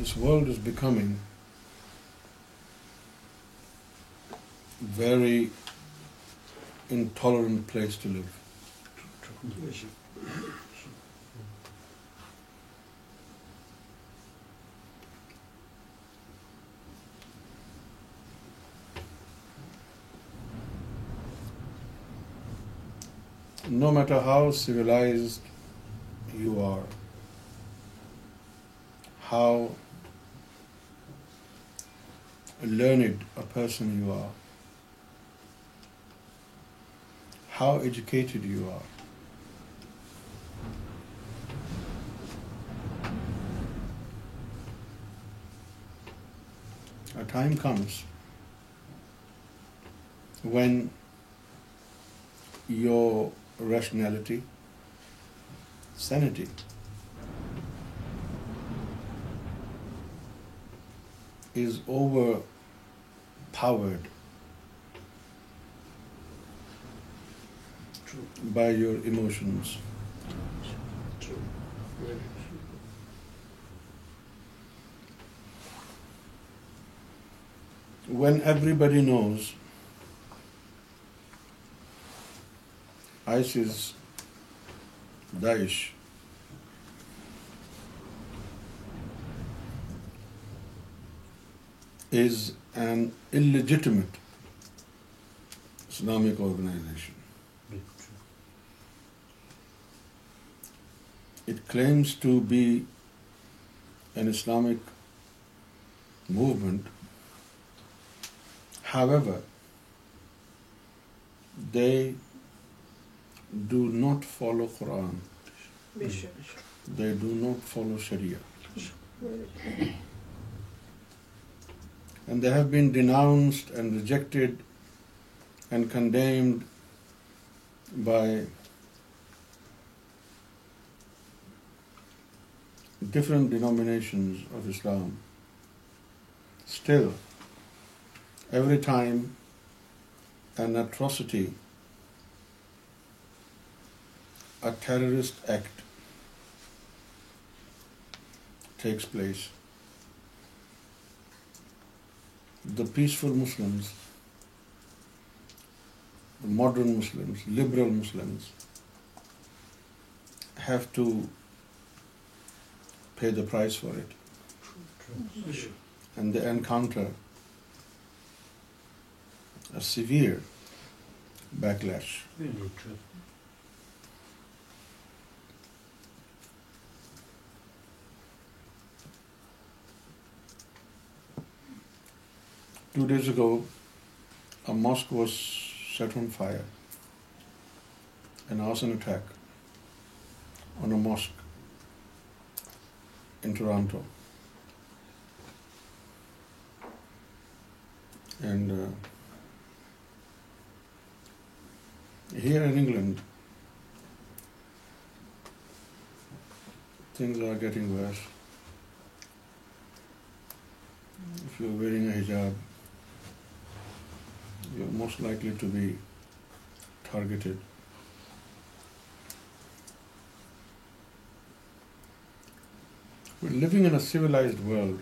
this world is becoming a very intolerant place to live. No matter how civilized you are, how learned a person you are, how educated you are, a time comes when your rationality, sanity, is overpowered by your emotions. When everybody knows ISIS, Daesh, is an illegitimate Islamic organization. It claims to be an Islamic movement. However, they do not follow Quran. They do not follow Sharia. And they have been denounced and rejected and condemned by different denominations of Islam. Still, every time an atrocity, a terrorist act takes place, the peaceful Muslims, the modern Muslims, liberal Muslims have to pay the price for it. And they encounter a severe backlash. Two days ago, a mosque was set on fire, and arson attack on a mosque in Toronto. And here in England, things are getting worse. If you're wearing a hijab, you're most likely to be targeted. We're living in a civilized world.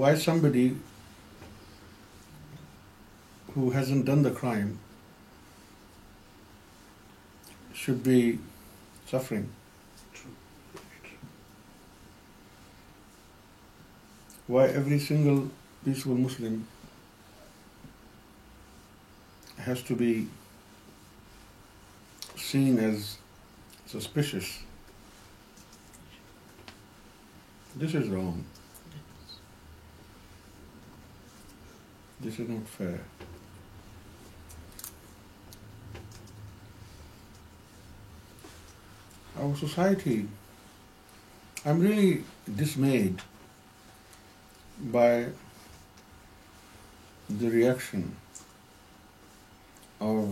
Why somebody who hasn't done the crime should be suffering? Why every single peaceful Muslim has to be seen as suspicious? This is wrong. This is not fair. Our society, I'm really dismayed by the reaction of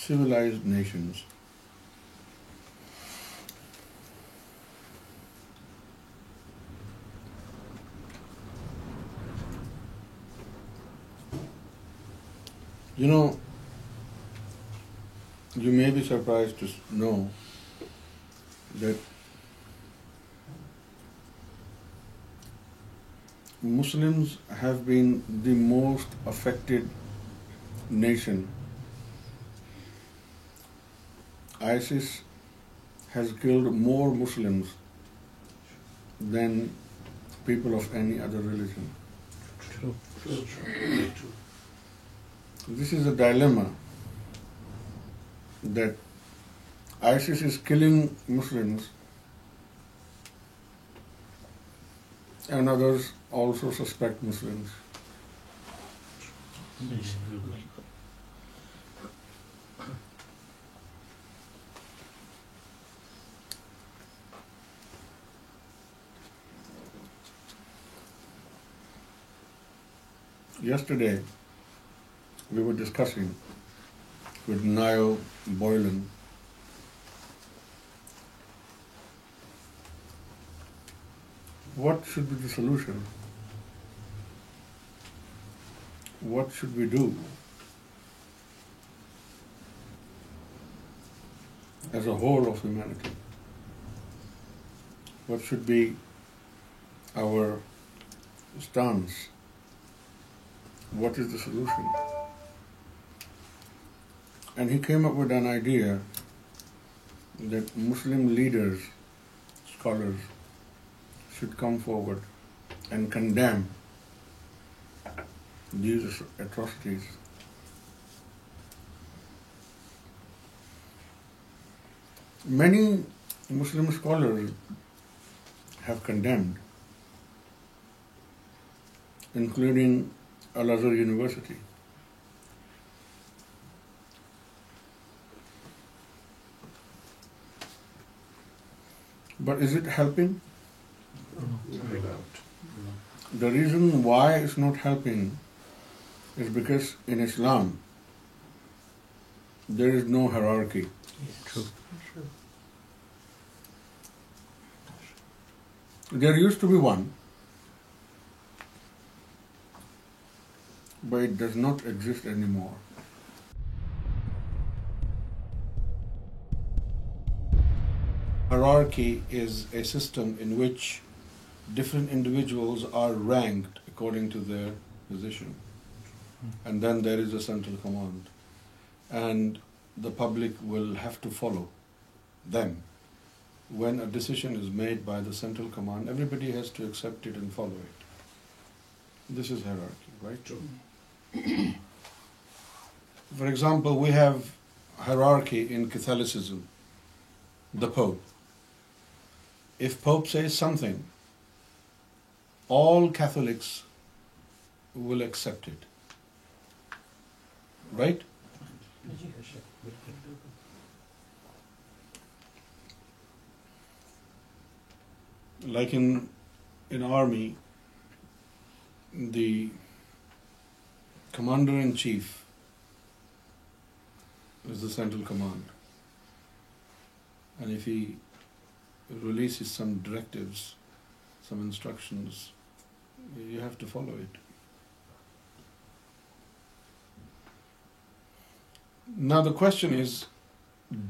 civilized nations. You may be surprised to know that Muslims have been the most affected nation. ISIS has killed more Muslims than people of any other religion. True. This is a dilemma, that ISIS is killing Muslims and others also suspect Muslims. Yesterday, we were discussing with Niall Boylan what should be the solution? What should we do as a whole of humanity? What should be our stance? What is the solution? And he came up with an idea that Muslim leaders, scholars, should come forward and condemn these atrocities. Many Muslim scholars have condemned, including Al-Azhar University. But is it helping? The reason why it's not helping is because in Islam there is no hierarchy. Yes. There used to be one, but it does not exist anymore. Hierarchy is a system in which different individuals are ranked according to their position. And then there is a central command. And the public will have to follow them. When a decision is made by the central command, everybody has to accept it and follow it. This is hierarchy, right? True. For example, we have hierarchy in Catholicism, the Pope. If Pope says something, all Catholics will accept it. Right? Like in an army, the commander-in-chief is the central command. And if he releases some directives, some instructions, you have to follow it. Now the question is,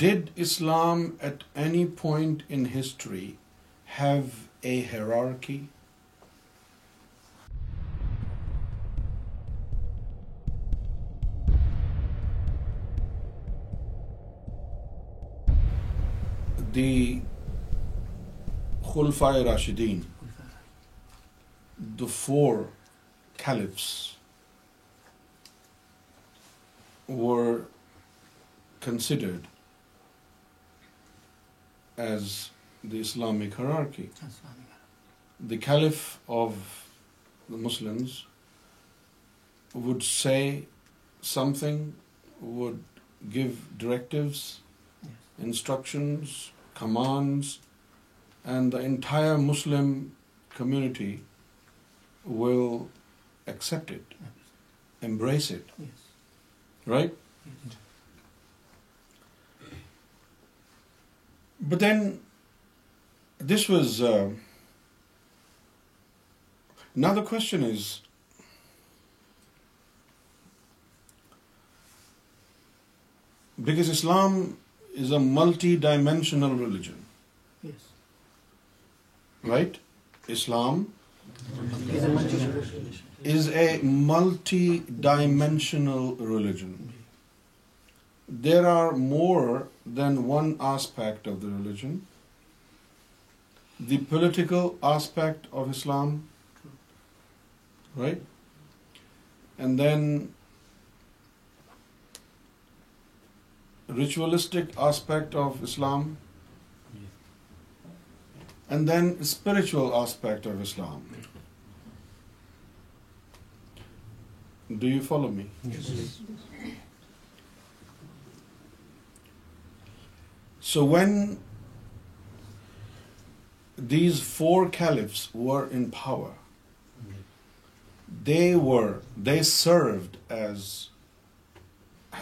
did Islam at any point in history have a hierarchy? The Khulfa-i-Rashideen, the four caliphs, were considered as the Islamic hierarchy. The caliph of the Muslims would say something, would give directives, instructions, commands, and the entire Muslim community will accept it, embrace it, right? But then this was, now the question is, because Islam is a multi-dimensional religion. Yes. Right? Islam is a multi-dimensional religion. There are more than one aspect of the religion. The political aspect of Islam, right? And then ritualistic aspect of Islam, and then spiritual aspect of Islam. Do you follow me? Yes. So when these four caliphs were in power, they served as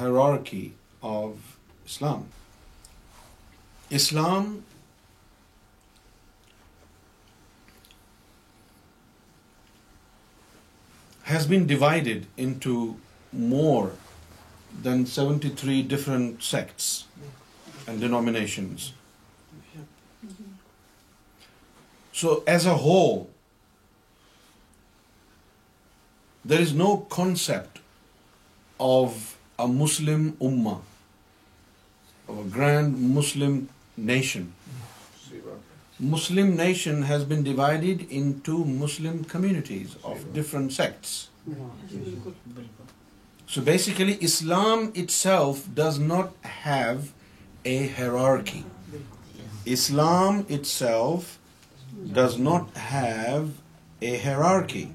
hierarchy of Islam. Islam has been divided into more than 73 different sects and denominations. So as a whole, there is no concept of a Muslim ummah, of a grand Muslim nation. Muslim nation has been divided into Muslim communities of different sects. So basically, Islam itself does not have a hierarchy. Islam itself does not have a hierarchy.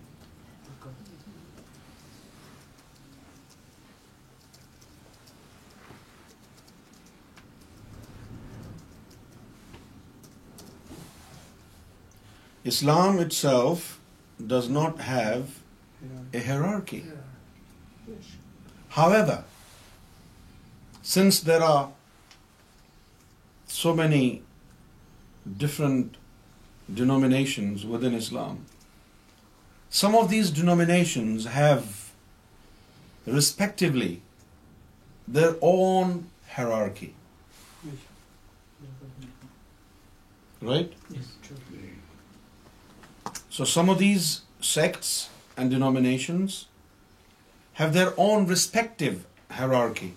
Islam itself does not have a hierarchy. However, since there are so many different denominations within Islam, some of these denominations have respectively their own hierarchy. Right? Yes, true. So some of these sects and denominations have their own respective hierarchy.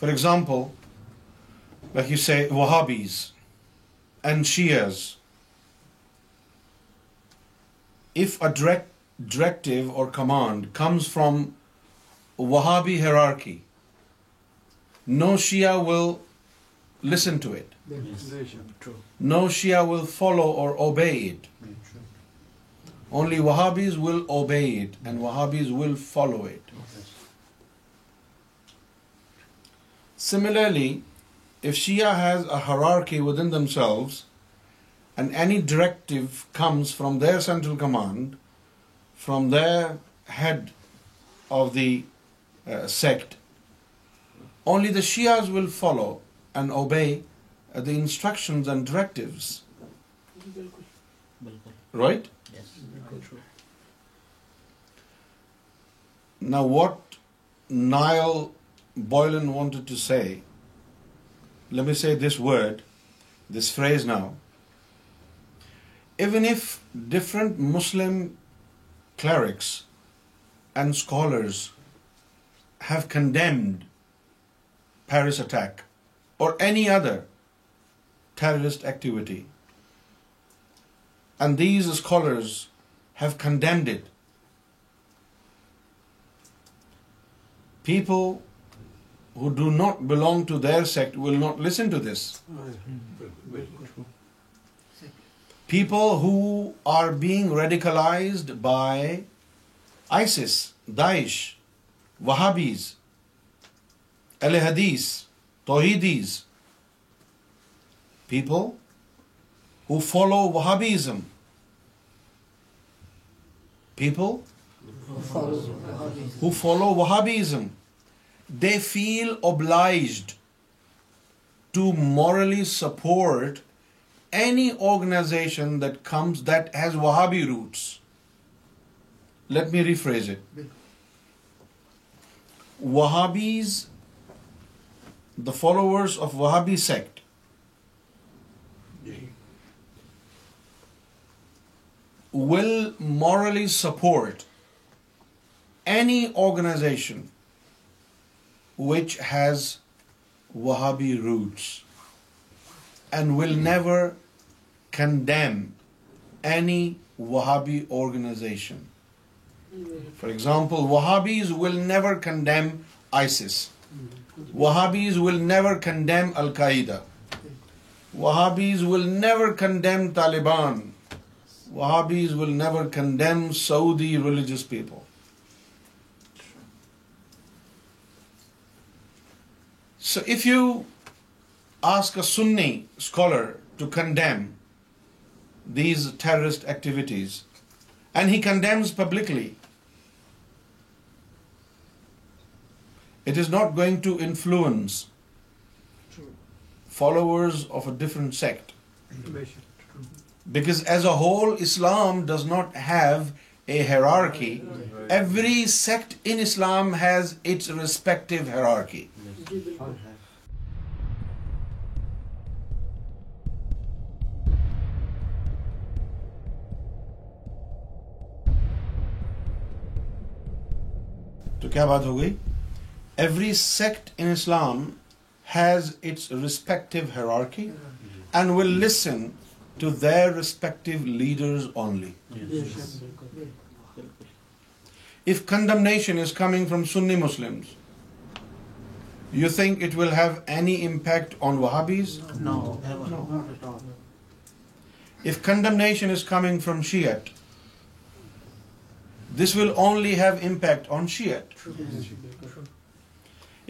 For example, like you say, Wahhabis and Shias. If a directive or command comes from Wahhabi hierarchy, no Shia will listen to it. No Shia will follow or obey it. Only Wahhabis will obey it and Wahhabis will follow it. Similarly, if Shia has a hierarchy within themselves and any directive comes from their central command, from their head of the sect, only the Shias will follow and obey the instructions and directives. Right? Yes. Now what Niall Boylan wanted to say, let me say this word, this phrase now. Even if different Muslim clerics and scholars have condemned Paris attack or any other terrorist activity, and these scholars have condemned it, people who do not belong to their sect will not listen to this. People who are being radicalized by ISIS, Daesh, Wahhabis, Alhadith, Tawhidis, people who follow Wahhabism, they feel obliged to morally support any organization that has Wahhabi roots. Let me rephrase it. Wahhabis the followers of Wahhabi sect. Will morally support any organization which has Wahhabi roots and will never condemn any Wahhabi organization. For example, Wahhabis will never condemn ISIS. Wahhabis will never condemn Al-Qaeda. Wahhabis will never condemn Taliban. Wahhabis will never condemn Saudi religious people. So if you ask a Sunni scholar to condemn these terrorist activities, and he condemns publicly, it is not going to influence followers of a different sect. Because as a whole, Islam does not have a hierarchy. Every sect in Islam has its respective hierarchy. تو کیا بات ہو گئی؟ Every sect in Islam has its respective hierarchy and will listen to their respective leaders only. Yes. If condemnation is coming from Sunni Muslims, you think it will have any impact on Wahhabis? No. Not at all. If condemnation is coming from Shiite, this will only have impact on Shiite.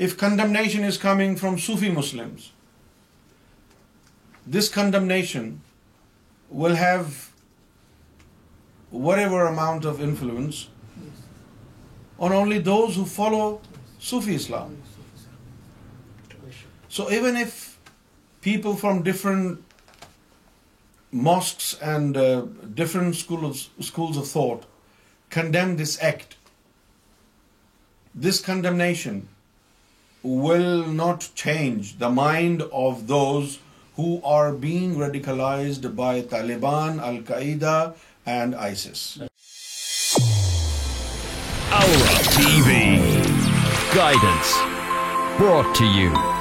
If condemnation is coming from Sufi Muslims, this condemnation will have whatever amount of influence on only those who follow Sufi Islam. So even if people from different mosques and different schools of thought condemn this act, this condemnation will not change the mind of those who are being radicalized by Taliban, Al-Qaeda and ISIS. Aura TV. Guidance. Brought to you